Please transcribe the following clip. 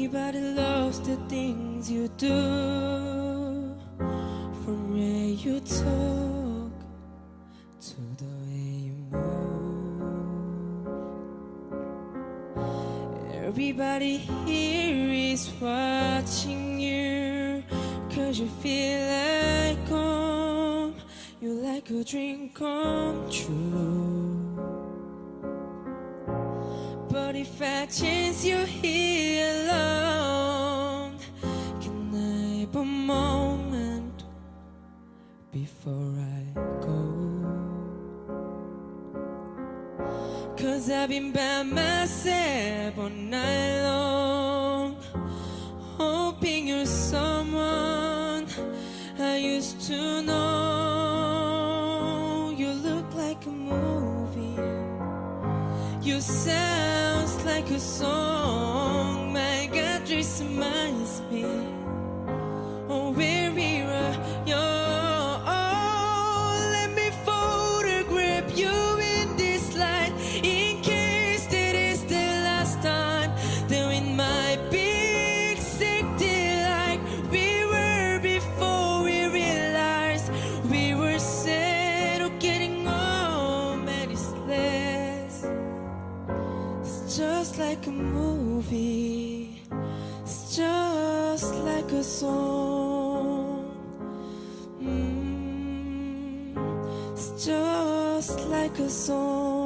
Everybody loves the things you do, from where you talk to the way you move. Everybody here is watching you, 'cause you feel like home. You're like a dream come true. But if I chance you here alone, can I have a moment before I go? 'Cause I've been by myself all night long, hoping you're someone I used to know. You look like a movie, you sound like a song. My God, this reminds me of where we were young. Oh, let me photograph you in this light, in case that is the last time that we might be. Like a movie, it's just like a song. It's just like a song.